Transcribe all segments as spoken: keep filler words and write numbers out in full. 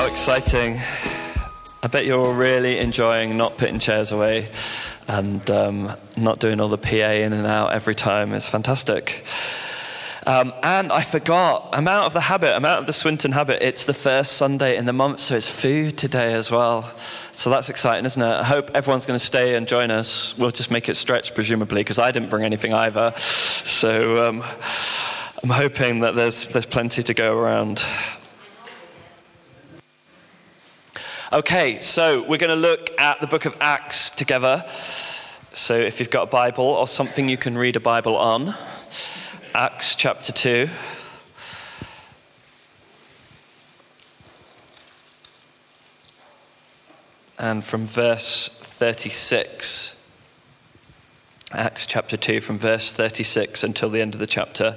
How exciting. I bet you're all really enjoying not putting chairs away and um, not doing all the P A in and out every time. It's fantastic. Um, and I forgot, I'm out of the habit, I'm out of the Swinton habit. It's the first Sunday in the month, so it's food today as well. So that's exciting, isn't it? I hope everyone's going to stay and join us. We'll just make it stretch, presumably, because I didn't bring anything either. So um, I'm hoping that there's there's plenty to go around. Okay, so we're going to look at the book of Acts together. So if you've got a Bible or something you can read a Bible on, Acts chapter two. And from verse thirty-six. Acts chapter two from verse thirty-six until the end of the chapter.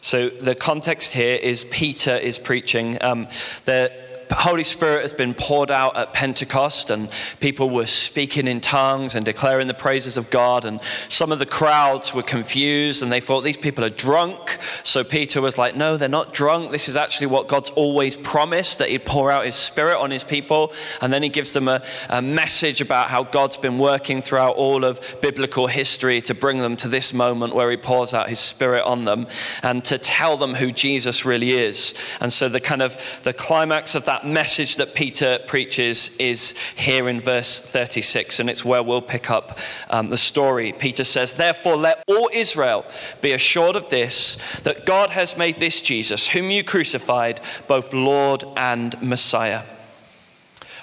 So the context here is Peter is preaching. Um, there Holy Spirit has been poured out at Pentecost, and people were speaking in tongues and declaring the praises of God, and some of the crowds were confused and they thought these people are drunk. So Peter was like, no, they're not drunk. This is actually what God's always promised, that he'd pour out his Spirit on his people. And then he gives them a, a message about how God's been working throughout all of biblical history to bring them to this moment where he pours out his Spirit on them and to tell them who Jesus really is. And so the kind of the climax of that That message that Peter preaches is here in verse thirty-six, and it's where we'll pick up um, the story. Peter says, "Therefore let all Israel be assured of this, that God has made this Jesus, whom you crucified, both Lord and Messiah."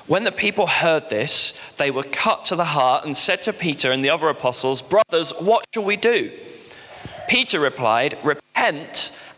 When the people heard this, they were cut to the heart and said to Peter and the other apostles, "Brothers, what shall we do?" Peter replied, "Repent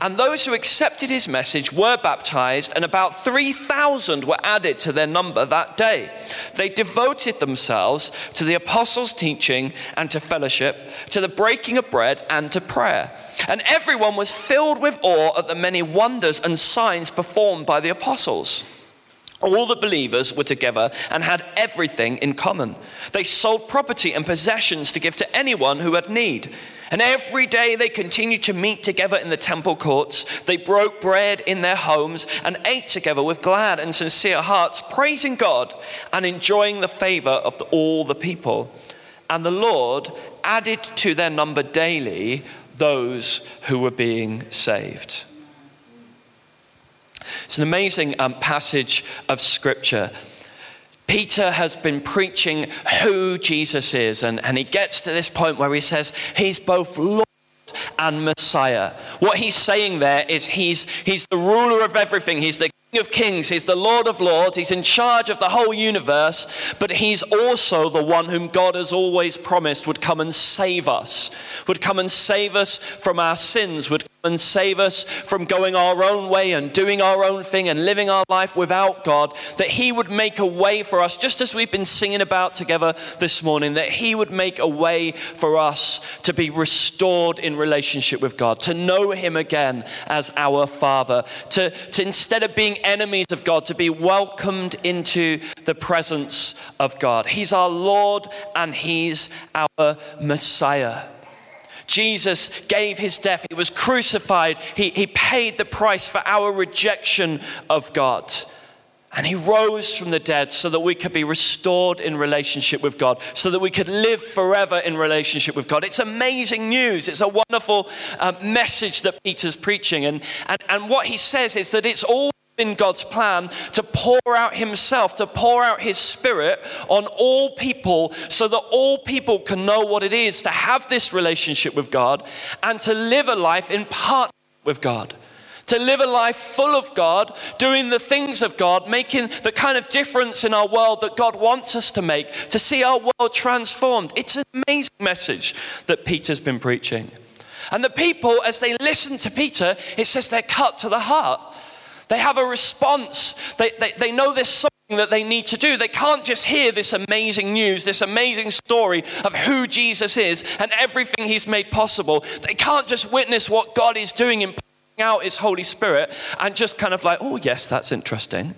And those who accepted his message were baptized, and about three thousand were added to their number that day. They devoted themselves to the apostles' teaching and to fellowship, to the breaking of bread and to prayer. And everyone was filled with awe at the many wonders and signs performed by the apostles. All the believers were together and had everything in common. They sold property and possessions to give to anyone who had need. And every day they continued to meet together in the temple courts. They broke bread in their homes and ate together with glad and sincere hearts, praising God and enjoying the favor of the, all the people. And the Lord added to their number daily those who were being saved. It's an amazing um, passage of scripture. Peter has been preaching who Jesus is, and, and he gets to this point where he says he's both Lord and Messiah. What he's saying there is he's he's the ruler of everything. He's the King of Kings. He's the Lord of Lords. He's in charge of the whole universe, but he's also the one whom God has always promised would come and save us, would come and save us from our sins, would and save us from going our own way and doing our own thing and living our life without God, that he would make a way for us, just as we've been singing about together this morning, that he would make a way for us to be restored in relationship with God, to know him again as our Father, to, to instead of being enemies of God, to be welcomed into the presence of God. He's our Lord and he's our Messiah. Jesus gave his death. He was crucified. He, he paid the price for our rejection of God. And he rose from the dead so that we could be restored in relationship with God, so that we could live forever in relationship with God. It's amazing news. It's a wonderful uh, message that Peter's preaching. And, and, and what he says is that it's all in God's plan to pour out himself, to pour out his Spirit on all people so that all people can know what it is to have this relationship with God and to live a life in partnership with God, to live a life full of God, doing the things of God, making the kind of difference in our world that God wants us to make, to see our world transformed. It's an amazing message that Peter's been preaching. And the people, as they listen to Peter, it says they're cut to the heart. They have a response. They, they, they know there's something that they need to do. They can't just hear this amazing news, this amazing story of who Jesus is and everything he's made possible. They can't just witness what God is doing in pouring out his Holy Spirit and just kind of like, oh yes, that's interesting.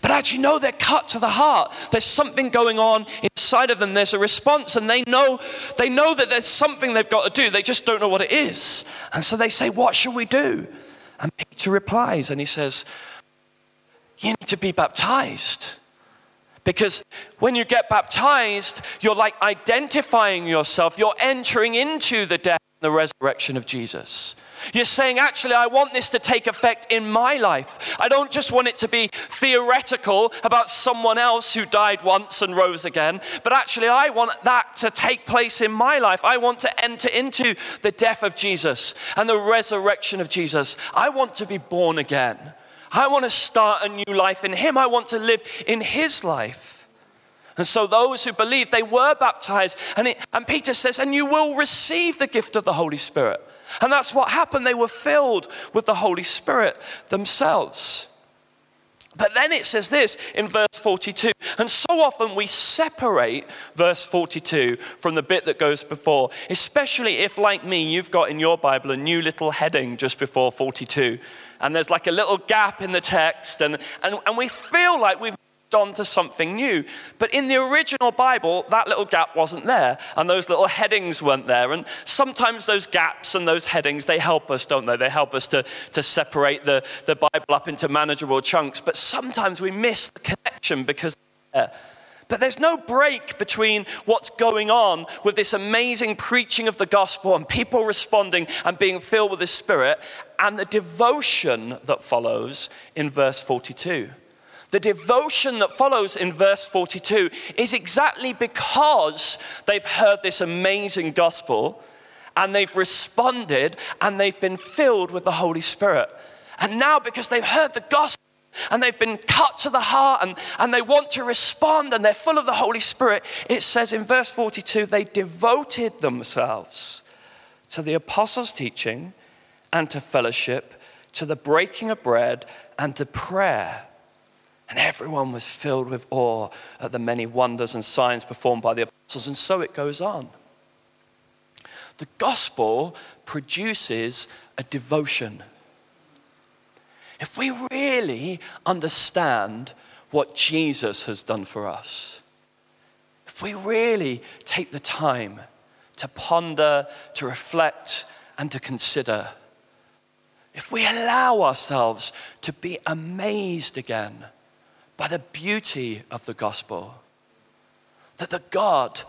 But actually, no, they're cut to the heart. There's something going on inside of them. There's a response, and they know, they know that there's something they've got to do. They just don't know what it is. And so they say, what should we do? And Peter replies, and he says, you need to be baptized. Because when you get baptized, you're like identifying yourself. You're entering into the death and the resurrection of Jesus. You're saying, actually, I want this to take effect in my life. I don't just want it to be theoretical about someone else who died once and rose again, but actually I want that to take place in my life. I want to enter into the death of Jesus and the resurrection of Jesus. I want to be born again. I want to start a new life in him. I want to live in his life. And so those who believed, they were baptized. And, it, and Peter says, and you will receive the gift of the Holy Spirit. And that's what happened. They were filled with the Holy Spirit themselves. But then it says this in verse forty-two. And so often we separate verse forty-two from the bit that goes before, especially if, like me, you've got in your Bible a new little heading just before forty-two. And there's like a little gap in the text, and, and, and we feel like we've moved on to something new. But in the original Bible, that little gap wasn't there, and those little headings weren't there. And sometimes those gaps and those headings, they help us, don't they? They help us to, to separate the, the Bible up into manageable chunks. But sometimes we miss the connection because they're there. But there's no break between what's going on with this amazing preaching of the gospel and people responding and being filled with the Spirit and the devotion that follows in verse forty-two. The devotion that follows in verse forty-two is exactly because they've heard this amazing gospel and they've responded and they've been filled with the Holy Spirit. And now because they've heard the gospel, and they've been cut to the heart, and, and they want to respond, and they're full of the Holy Spirit. It says in verse forty-two, they devoted themselves to the apostles' teaching and to fellowship, to the breaking of bread and to prayer. And everyone was filled with awe at the many wonders and signs performed by the apostles. And so it goes on. The gospel produces a devotion. If we really understand what Jesus has done for us, if we really take the time to ponder, to reflect, and to consider, if we allow ourselves to be amazed again by the beauty of the gospel, that the God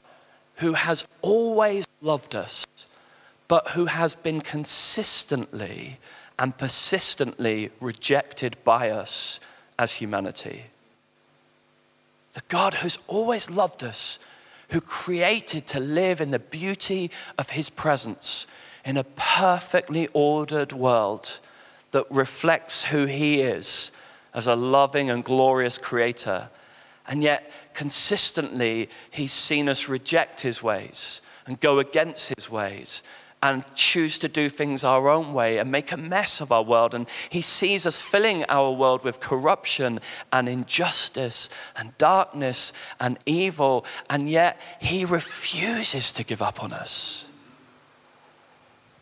who has always loved us, but who has been consistently and persistently rejected by us as humanity. The God who's always loved us, who created to live in the beauty of his presence in a perfectly ordered world that reflects who he is as a loving and glorious creator. And yet consistently he's seen us reject his ways and go against his ways and choose to do things our own way and make a mess of our world. And he sees us filling our world with corruption and injustice and darkness and evil, and yet he refuses to give up on us.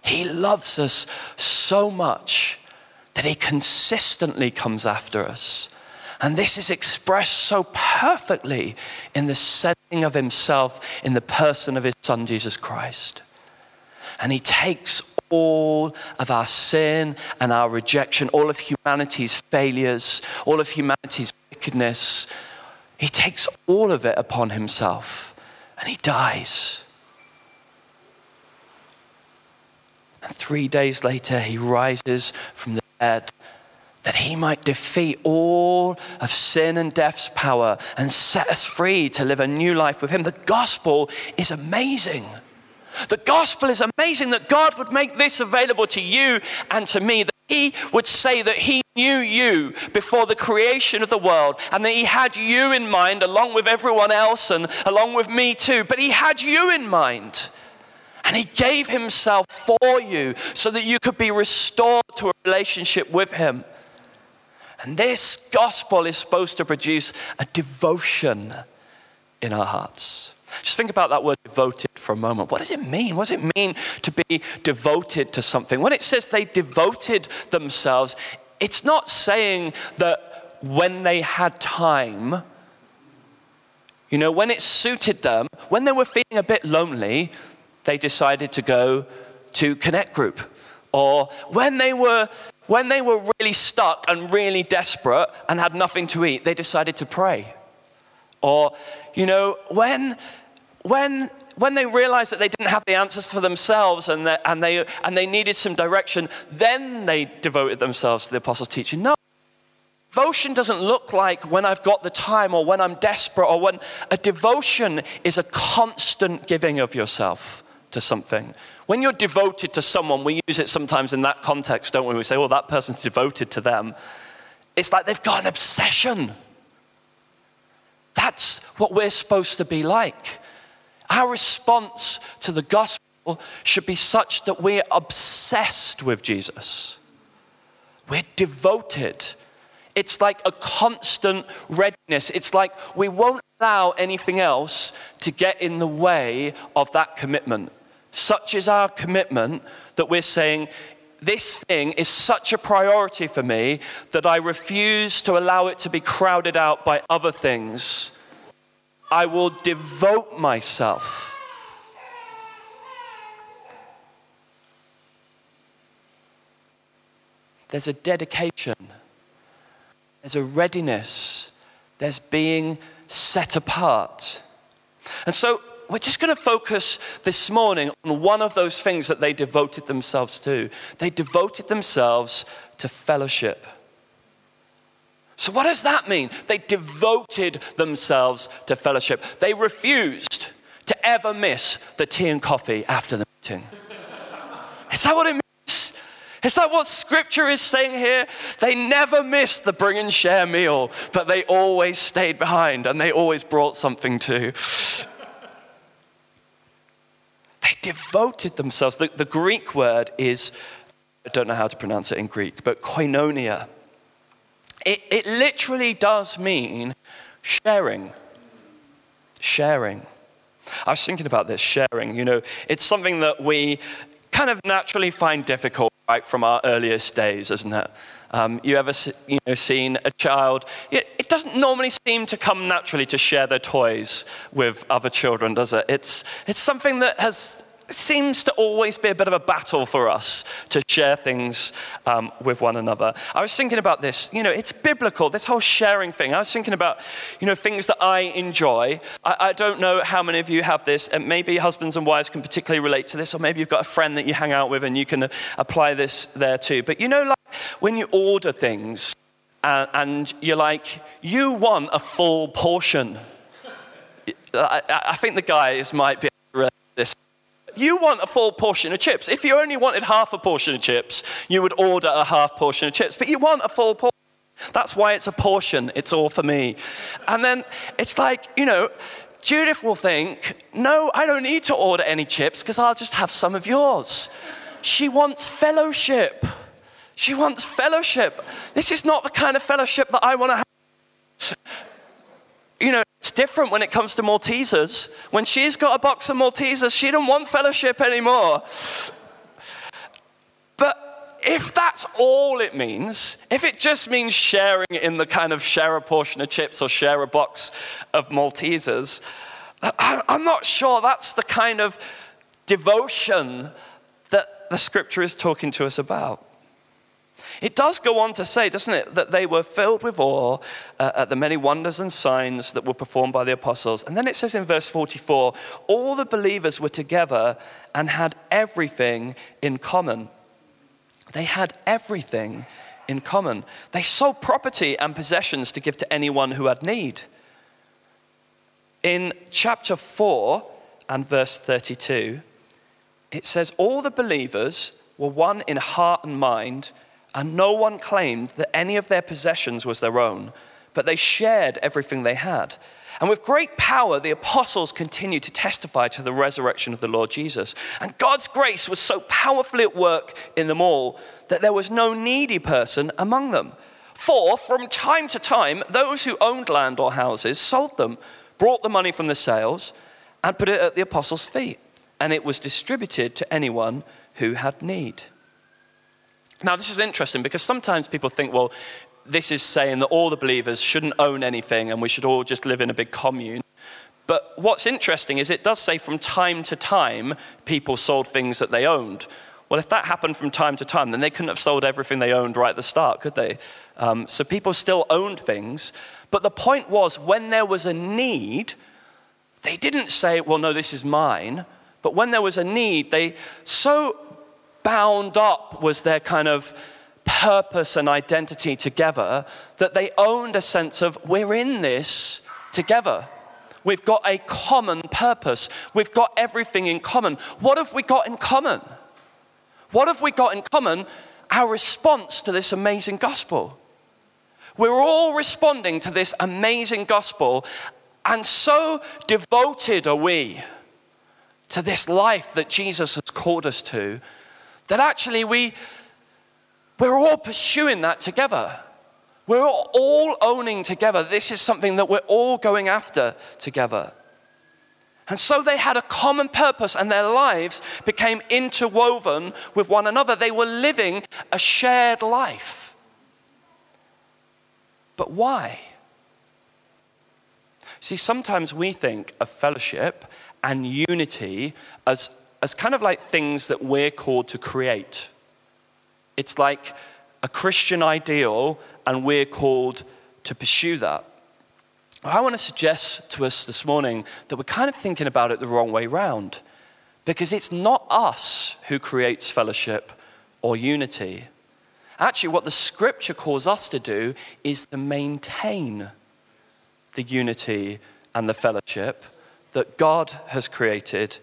He loves us so much that he consistently comes after us. And this is expressed so perfectly in the sending of himself in the person of his son, Jesus Christ. And he takes all of our sin and our rejection, all of humanity's failures, all of humanity's wickedness. He takes all of it upon himself and he dies. And three days later, he rises from the dead that he might defeat all of sin and death's power and set us free to live a new life with him. The gospel is amazing. The gospel is amazing that God would make this available to you and to me, that he would say that he knew you before the creation of the world and that he had you in mind along with everyone else and along with me too, but he had you in mind and he gave himself for you so that you could be restored to a relationship with him. And this gospel is supposed to produce a devotion in our hearts. Just think about that word devoted for a moment. What does it mean? What does it mean to be devoted to something? When it says they devoted themselves, it's not saying that when they had time, you know, when it suited them, when they were feeling a bit lonely, they decided to go to Connect Group. Or when they were when they were really stuck and really desperate and had nothing to eat, they decided to pray. Or, you know, when when when they realized that they didn't have the answers for themselves and they, and they and they needed some direction, then they devoted themselves to the apostles' teaching. No. Devotion doesn't look like when I've got the time or when I'm desperate or when a devotion is a constant giving of yourself to something. When you're devoted to someone, we use it sometimes in that context, don't we? We say, oh, that person's devoted to them. It's like they've got an obsession. That's what we're supposed to be like. Our response to the gospel should be such that we're obsessed with Jesus. We're devoted. It's like a constant readiness. It's like we won't allow anything else to get in the way of that commitment. Such is our commitment that we're saying, this thing is such a priority for me that I refuse to allow it to be crowded out by other things. I will devote myself. There's a dedication. There's a readiness. There's being set apart. And so we're just going to focus this morning on one of those things that they devoted themselves to. They devoted themselves to fellowship. So what does that mean? They devoted themselves to fellowship. They refused to ever miss the tea and coffee after the meeting. Is that what it means? It's like what scripture is saying here. They never missed the bring and share meal, but they always stayed behind and they always brought something too. They devoted themselves. The, the Greek word is, I don't know how to pronounce it in Greek, but koinonia. It, it literally does mean sharing. Sharing. I was thinking about this, sharing. You know, it's something that we kind of naturally find difficult. Right from our earliest days, isn't it? Um, you ever you know, seen a child? It, it doesn't normally seem to come naturally to share their toys with other children, does it? It's it's something that has seems to always be a bit of a battle for us to share things um, with one another. I was thinking about this. You know, it's biblical. This whole sharing thing. I was thinking about you know things that I enjoy. I, I don't know how many of you have this, and maybe husbands and wives can particularly relate to this, or maybe you've got a friend that you hang out with and you can apply this there too. But you know, like when you order things, and, and you're like, you want a full portion. I, I think the guys might be able to relate to this. You want a full portion of chips. If you only wanted half a portion of chips, you would order a half portion of chips. But you want a full portion. That's why it's a portion. It's all for me. And then it's like, you know, Judith will think, no, I don't need to order any chips because I'll just have some of yours. She wants fellowship. She wants fellowship. This is not the kind of fellowship that I want to have. You know, it's different when it comes to Maltesers. When she's got a box of Maltesers, she doesn't want fellowship anymore. But if that's all it means, if it just means sharing in the kind of share a portion of chips or share a box of Maltesers, I'm not sure that's the kind of devotion that the scripture is talking to us about. It does go on to say, doesn't it, that they were filled with awe uh, at the many wonders and signs that were performed by the apostles. And then it says in verse forty-four, all the believers were together and had everything in common. They had everything in common. They sold property and possessions to give to anyone who had need. In chapter four and verse thirty-two, it says, all the believers were one in heart and mind, and no one claimed that any of their possessions was their own, but they shared everything they had. And with great power, the apostles continued to testify to the resurrection of the Lord Jesus. And God's grace was so powerfully at work in them all that there was no needy person among them. For from time to time, those who owned land or houses sold them, brought the money from the sales, and put it at the apostles' feet, and it was distributed to anyone who had need. Now, this is interesting because sometimes people think, well, this is saying that all the believers shouldn't own anything and we should all just live in a big commune. But what's interesting is it does say from time to time people sold things that they owned. Well, if that happened from time to time, then they couldn't have sold everything they owned right at the start, could they? Um, so people still owned things. But the point was, when there was a need, they didn't say, well, no, this is mine. But when there was a need, they so bound up was their kind of purpose and identity together that they owned a sense of, we're in this together. We've got a common purpose. We've got everything in common. What have we got in common? What have we got in common? Our response to this amazing gospel. We're all responding to this amazing gospel, and so devoted are we to this life that Jesus has called us to, that actually we, we're all pursuing that together. We're all owning together. This is something that we're all going after together. And so they had a common purpose, and their lives became interwoven with one another. They were living a shared life. But why? See, sometimes we think of fellowship and unity as, as kind of like things that we're called to create. It's like a Christian ideal, and we're called to pursue that. I want to suggest to us this morning that we're kind of thinking about it the wrong way round, because it's not us who creates fellowship or unity. Actually, what the scripture calls us to do is to maintain the unity and the fellowship that God has created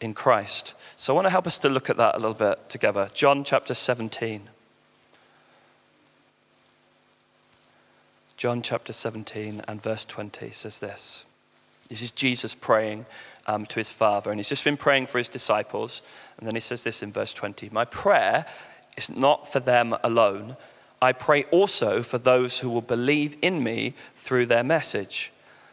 in Christ. So I want to help us to look at that a little bit together. John chapter seventeen. John chapter seventeen and verse twenty says this. This is Jesus praying um, to his Father, and he's just been praying for his disciples. And then he says this in verse twenty, "My prayer is not for them alone. I pray also for those who will believe in me through their message,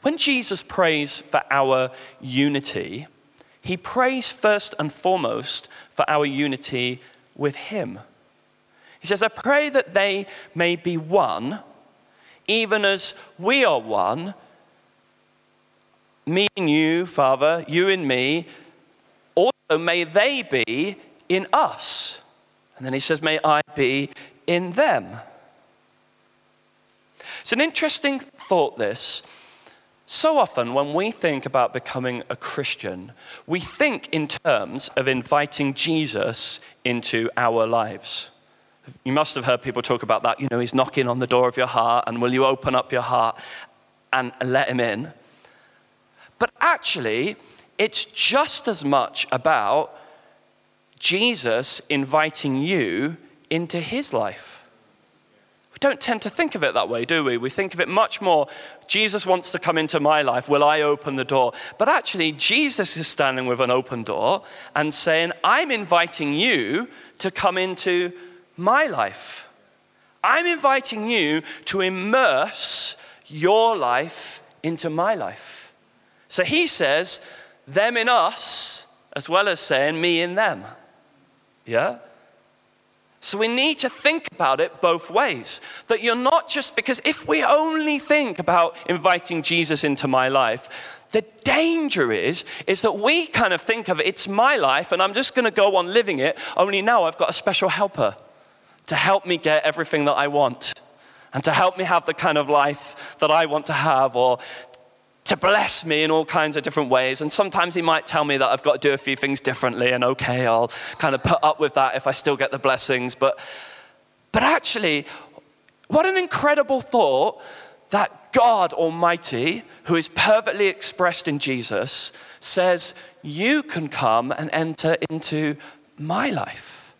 When Jesus prays for our unity, he prays first and foremost for our unity with him. He says, "I pray that they may be one, even as we are one, me and you, Father, you and me, also may they be in us." And then he says, "May I be in them." It's an interesting thought, this. So often when we think about becoming a Christian, we think in terms of inviting Jesus into our lives. You must have heard people talk about that. You know, he's knocking on the door of your heart, and will you open up your heart and let him in? But actually, it's just as much about Jesus inviting you into his life. We don't tend to think of it that way, do we? We think of it much more, Jesus wants to come into my life, will I open the door? But actually, Jesus is standing with an open door and saying, I'm inviting you to come into my life. I'm inviting you to immerse your life into my life. So he says, them in us, as well as saying me in them. Yeah? So we need to think about it both ways. That you're not just, because if we only think about inviting Jesus into my life, the danger is, is that we kind of think of it's my life and I'm just going to go on living it, only now I've got a special helper to help me get everything that I want, and to help me have the kind of life that I want to have, or to bless me in all kinds of different ways. And sometimes he might tell me that I've got to do a few things differently, and okay, I'll kind of put up with that if I still get the blessings. But, but actually, what an incredible thought that God Almighty, who is perfectly expressed in Jesus, says, you can come and enter into my life.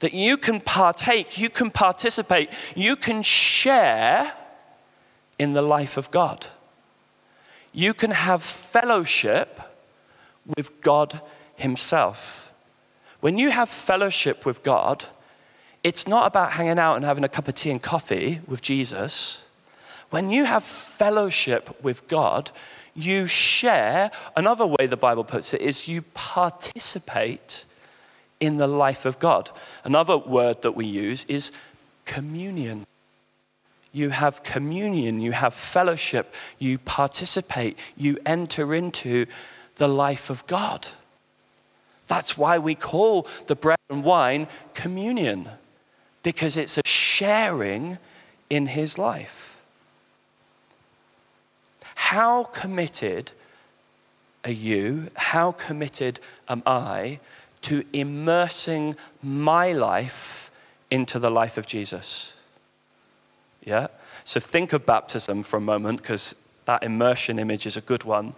That you can partake, you can participate, you can share in the life of God. You can have fellowship with God himself. When you have fellowship with God, it's not about hanging out and having a cup of tea and coffee with Jesus. When you have fellowship with God, you share. Another way the Bible puts it is you participate in the life of God. Another word that we use is communion. You have communion, you have fellowship, you participate, you enter into the life of God. That's why we call the bread and wine communion, because it's a sharing in his life. How committed are you, how committed am I to immersing my life into the life of Jesus? Yeah? So think of baptism for a moment, because that immersion image is a good one.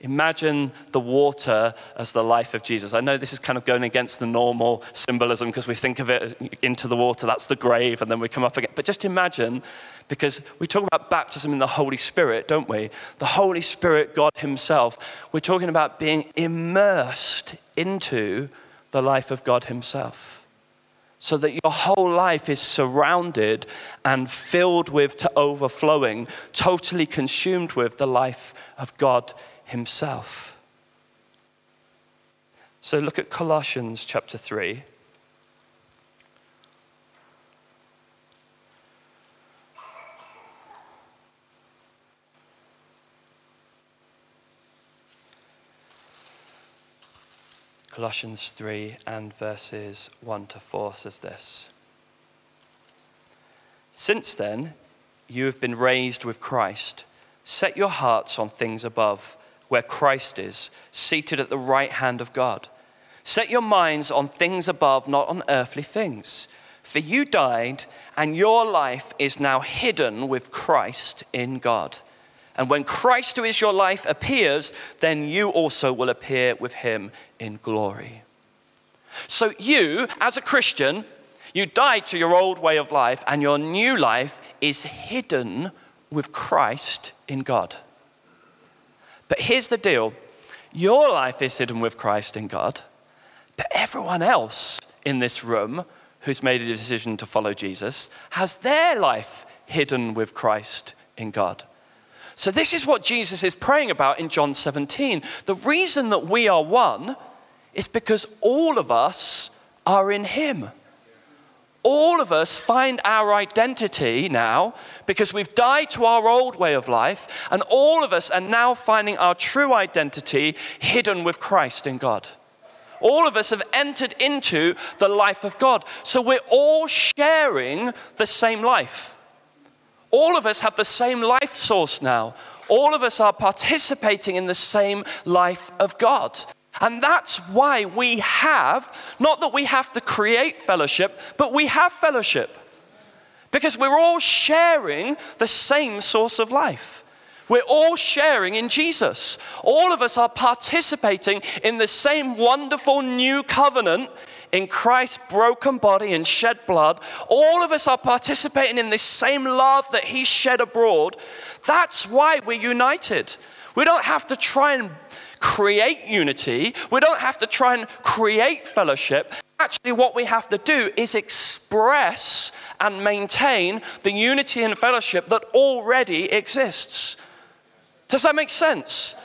Imagine the water as the life of Jesus. I know this is kind of going against the normal symbolism, because we think of it into the water, that's the grave, and then we come up again. But just imagine, because we talk about baptism in the Holy Spirit, don't we? The Holy Spirit, God himself. We're talking about being immersed into the life of God himself, so that your whole life is surrounded and filled with, to overflowing, totally consumed with the life of God himself. So look at Colossians chapter three. Colossians three and verses one to four says this. Since then, you have been raised with Christ. Set your hearts on things above, where Christ is, seated at the right hand of God. Set your minds on things above, not on earthly things. For you died, and your life is now hidden with Christ in God. And when Christ, who is your life, appears, then you also will appear with him in glory. So you, as a Christian, you died to your old way of life, and your new life is hidden with Christ in God. But here's the deal. Your life is hidden with Christ in God, but everyone else in this room who's made a decision to follow Jesus has their life hidden with Christ in God. So this is what Jesus is praying about in John seventeen. The reason that we are one is because all of us are in him. All of us find our identity now because we've died to our old way of life, and all of us are now finding our true identity hidden with Christ in God. All of us have entered into the life of God, so we're all sharing the same life. All of us have the same life source now. All of us are participating in the same life of God. And that's why we have, not that we have to create fellowship, but we have fellowship. Because we're all sharing the same source of life. We're all sharing in Jesus. All of us are participating in the same wonderful new covenant in Christ's broken body and shed blood. All of us are participating in this same love that he shed abroad. That's why we're united. We don't have to try and create unity. We don't have to try and create fellowship. Actually, what we have to do is express and maintain the unity and fellowship that already exists. Does that make sense?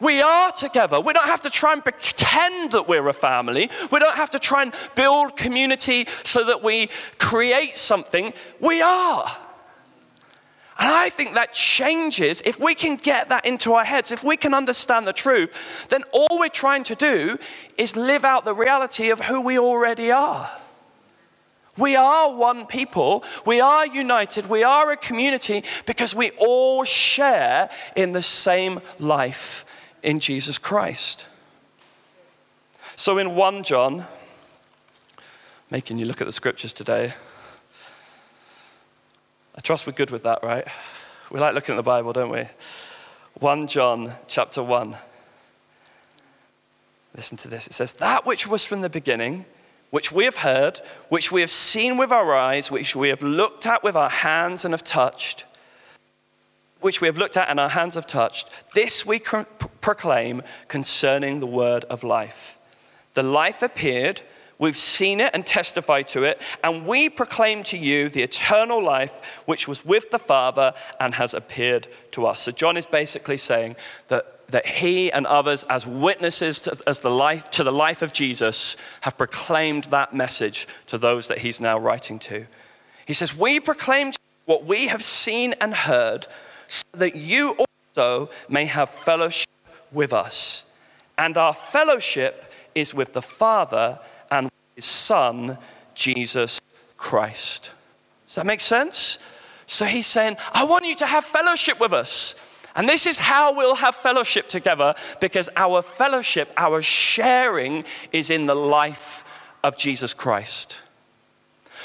We are together. We don't have to try and pretend that we're a family. We don't have to try and build community so that we create something. We are. And I think that changes. If we can get that into our heads, if we can understand the truth, then all we're trying to do is live out the reality of who we already are. We are one people. We are united. We are a community because we all share in the same life in Jesus Christ. So in First John, making you look at the scriptures today, I trust we're good with that, right? We like looking at the Bible, don't we? First John chapter one. Listen to this. It says, that which was from the beginning, which we have heard, which we have seen with our eyes, which we have looked at with our hands and have touched, which we have looked at and our hands have touched, this we pro- proclaim concerning the word of life. The life appeared, we've seen it and testified to it, and we proclaim to you the eternal life which was with the Father and has appeared to us. So John is basically saying that that he and others as witnesses to, as the life, to the life of Jesus have proclaimed that message to those that he's now writing to. He says, we proclaim to you what we have seen and heard so that you also may have fellowship with us. And our fellowship is with the Father and with his Son, Jesus Christ. Does that make sense? So he's saying, I want you to have fellowship with us. And this is how we'll have fellowship together, because our fellowship, our sharing is in the life of Jesus Christ.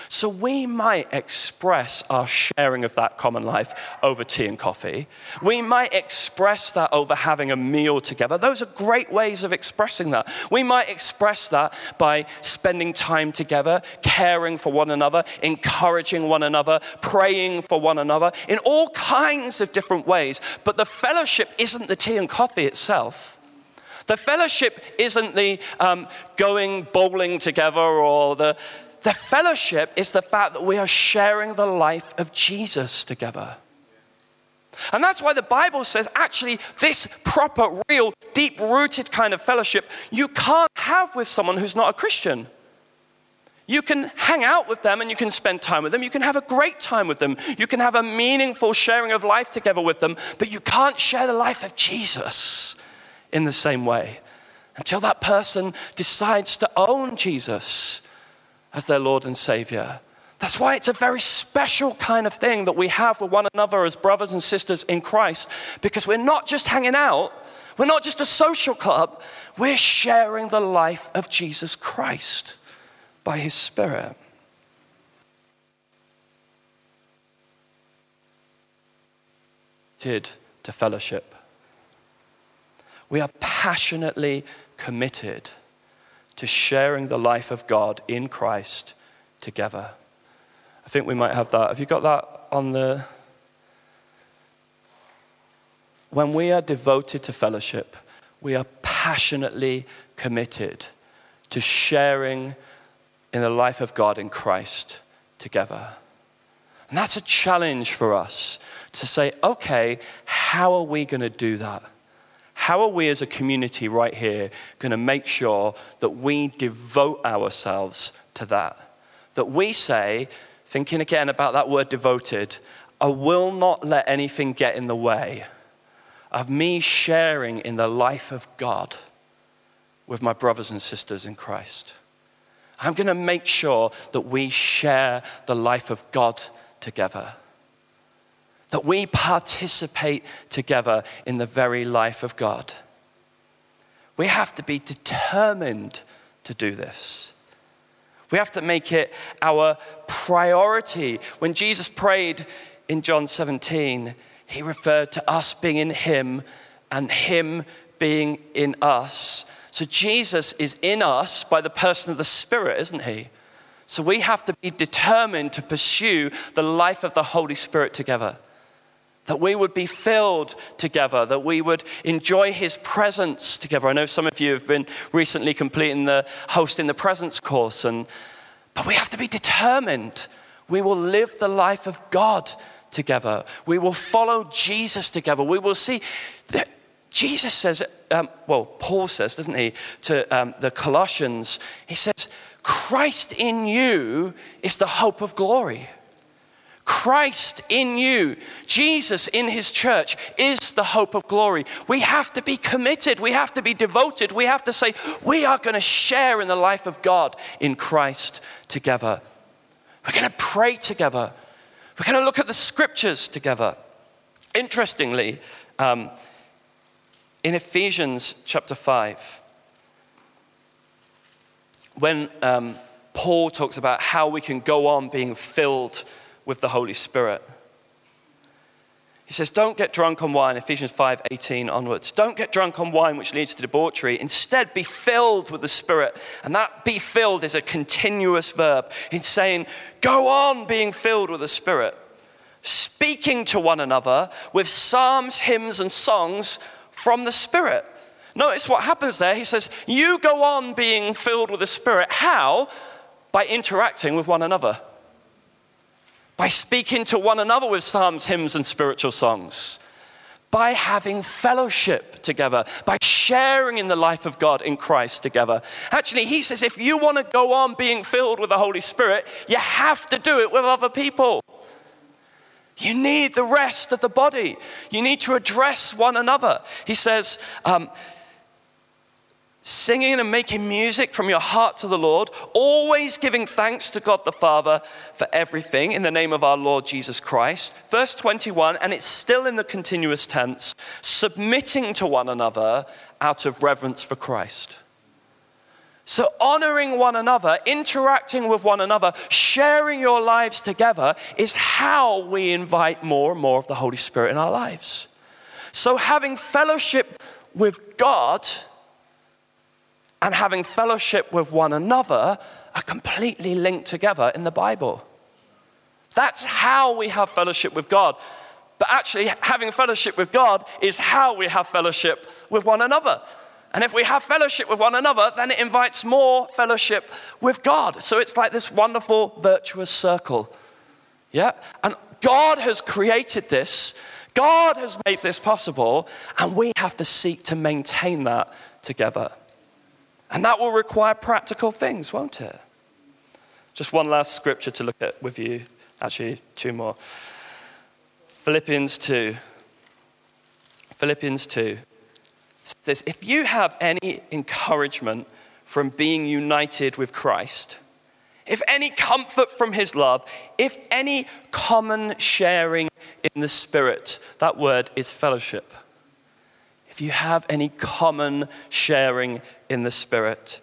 So we might express our sharing of that common life over tea and coffee. We might express that over having a meal together. Those are great ways of expressing that. We might express that by spending time together, caring for one another, encouraging one another, praying for one another in all kinds of different ways. But the fellowship isn't the tea and coffee itself. The fellowship isn't the um, going bowling together or the... The fellowship is the fact that we are sharing the life of Jesus together. And that's why the Bible says, actually, this proper, real, deep-rooted kind of fellowship you can't have with someone who's not a Christian. You can hang out with them and you can spend time with them. You can have a great time with them. You can have a meaningful sharing of life together with them, but you can't share the life of Jesus in the same way until that person decides to own Jesus as their Lord and Savior. That's why it's a very special kind of thing that we have with one another as brothers and sisters in Christ, because we're not just hanging out, we're not just a social club, we're sharing the life of Jesus Christ by his Spirit. Committed to fellowship. We are passionately committed to sharing the life of God in Christ together. I think we might have that. Have you got that on the... When we are devoted to fellowship, we are passionately committed to sharing in the life of God in Christ together. And that's a challenge for us to say, okay, how are we going to do that? How are we as a community right here going to make sure that we devote ourselves to that? That we say, thinking again about that word devoted, I will not let anything get in the way of me sharing in the life of God with my brothers and sisters in Christ. I'm going to make sure that we share the life of God together. That we participate together in the very life of God. We have to be determined to do this. We have to make it our priority. When Jesus prayed in John seventeen, he referred to us being in him and him being in us. So Jesus is in us by the person of the Spirit, isn't he? So we have to be determined to pursue the life of the Holy Spirit together. That we would be filled together, that we would enjoy his presence together. I know some of you have been recently completing the Hosting the Presence course, and but we have to be determined. We will live the life of God together. We will follow Jesus together. We will see that Jesus says, um, well, Paul says, doesn't he, to um, the Colossians, he says, Christ in you is the hope of glory. Christ in you, Jesus in his church is the hope of glory. We have to be committed. We have to be devoted. We have to say, we are going to share in the life of God in Christ together. We're going to pray together. We're going to look at the scriptures together. Interestingly, um, in Ephesians chapter five, when um, Paul talks about how we can go on being filled with the Holy Spirit. He He says, don't get drunk on wine, Ephesians five eighteen onwards. Don't get drunk on wine, which leads to debauchery. Instead, be filled with the Spirit. And that be filled is a continuous verb. It's saying, go on being filled with the Spirit. Speaking to one another with psalms, hymns, and songs from the Spirit. Notice what happens there. He says, you go on being filled with the Spirit. How? By interacting with one another. By speaking to one another with psalms, hymns, and spiritual songs. By having fellowship together. By sharing in the life of God in Christ together. Actually, he says, if you want to go on being filled with the Holy Spirit, you have to do it with other people. You need the rest of the body. You need to address one another. He says, um, singing and making music from your heart to the Lord, always giving thanks to God the Father for everything in the name of our Lord Jesus Christ. Verse twenty-one, and it's still in the continuous tense, submitting to one another out of reverence for Christ. So honoring one another, interacting with one another, sharing your lives together is how we invite more and more of the Holy Spirit in our lives. So having fellowship with God and having fellowship with one another are completely linked together in the Bible. That's how we have fellowship with God. But actually, having fellowship with God is how we have fellowship with one another. And if we have fellowship with one another, then it invites more fellowship with God. So it's like this wonderful virtuous circle. Yeah? And God has created this. God has made this possible. And we have to seek to maintain that together. And that will require practical things, won't it? Just one last scripture to look at with you. Actually, two more. Philippians two. Philippians two. It says this, if you have any encouragement from being united with Christ, if any comfort from his love, if any common sharing in the Spirit, that word is fellowship. If you have any common sharing in the Spirit,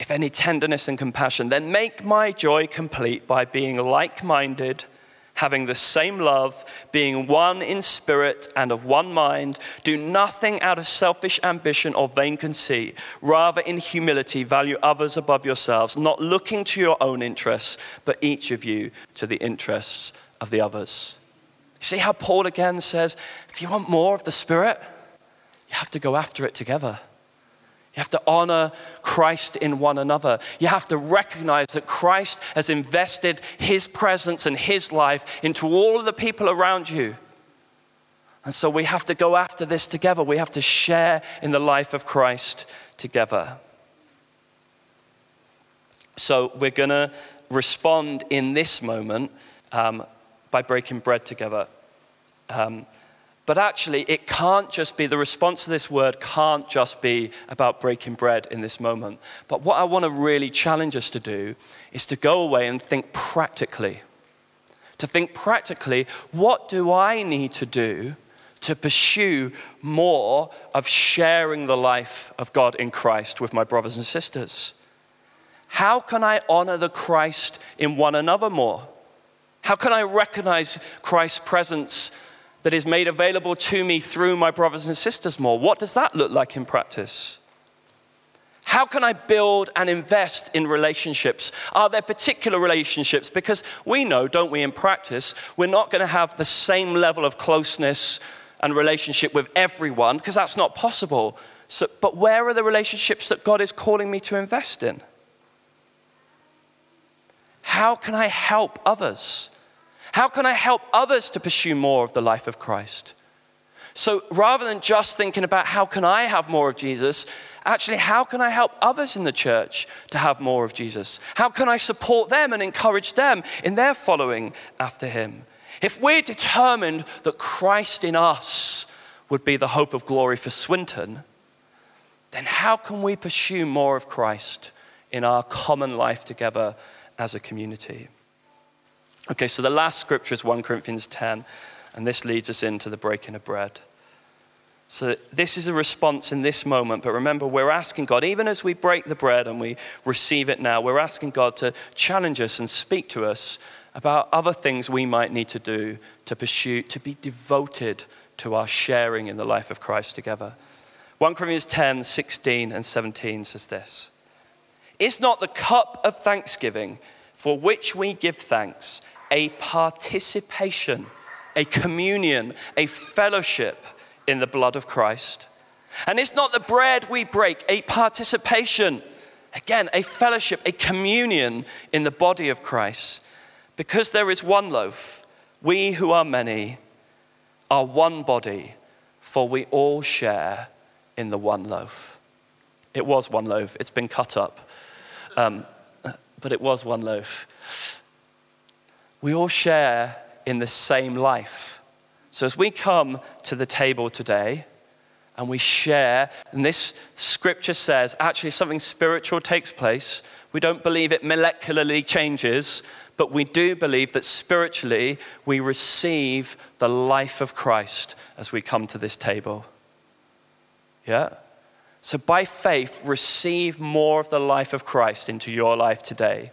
if any tenderness and compassion, then make my joy complete by being like-minded, having the same love, being one in spirit and of one mind. Do nothing out of selfish ambition or vain conceit. Rather, in humility, value others above yourselves, not looking to your own interests, but each of you to the interests of the others. You see how Paul again says, if you want more of the Spirit, you have to go after it together. You have to honor Christ in one another. You have to recognize that Christ has invested his presence and his life into all of the people around you. And so we have to go after this together. We have to share in the life of Christ together. So we're going to respond in this moment um, by breaking bread together. Um, But actually, it can't just be, the response to this word can't just be about breaking bread in this moment. But what I want to really challenge us to do is to go away and think practically. To think practically, what do I need to do to pursue more of sharing the life of God in Christ with my brothers and sisters? How can I honor the Christ in one another more? How can I recognize Christ's presence that is made available to me through my brothers and sisters more? What does that look like in practice? How can I build and invest in relationships? Are there particular relationships? Because we know, don't we, in practice, we're not going to have the same level of closeness and relationship with everyone, because that's not possible. So, but where are the relationships that God is calling me to invest in? How can I help others? How can I help others to pursue more of the life of Christ? So rather than just thinking about how can I have more of Jesus, actually, how can I help others in the church to have more of Jesus? How can I support them and encourage them in their following after him? If we're determined that Christ in us would be the hope of glory for Swinton, then how can we pursue more of Christ in our common life together as a community? Okay, so the last scripture is First Corinthians ten, and this leads us into the breaking of bread. So this is a response in this moment, but remember, we're asking God, even as we break the bread and we receive it now, we're asking God to challenge us and speak to us about other things we might need to do to pursue, to be devoted to our sharing in the life of Christ together. First Corinthians ten, sixteen and seventeen says this. Is not the cup of thanksgiving for which we give thanks a participation, a communion, a fellowship in the blood of Christ? And is not the bread we break a participation, again, a fellowship, a communion in the body of Christ? Because there is one loaf, we who are many are one body, for we all share in the one loaf. It was one loaf. It's been cut up. Um, but it was one loaf. We all share in the same life. So as we come to the table today and we share, and this scripture says actually something spiritual takes place. We don't believe it molecularly changes, but we do believe that spiritually we receive the life of Christ as we come to this table. Yeah? So by faith, receive more of the life of Christ into your life today.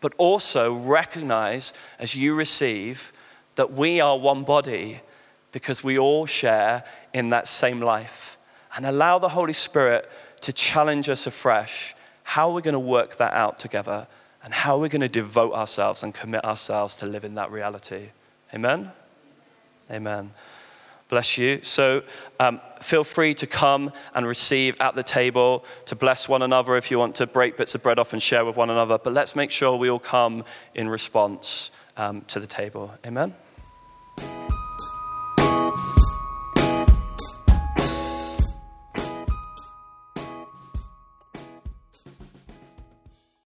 But also recognize as you receive that we are one body because we all share in that same life. And allow the Holy Spirit to challenge us afresh how we're going to work that out together and how we're going to devote ourselves and commit ourselves to live in that reality. Amen? Amen. Bless you. So um, feel free to come and receive at the table, to bless one another if you want to break bits of bread off and share with one another. But let's make sure we all come in response um, to the table. Amen?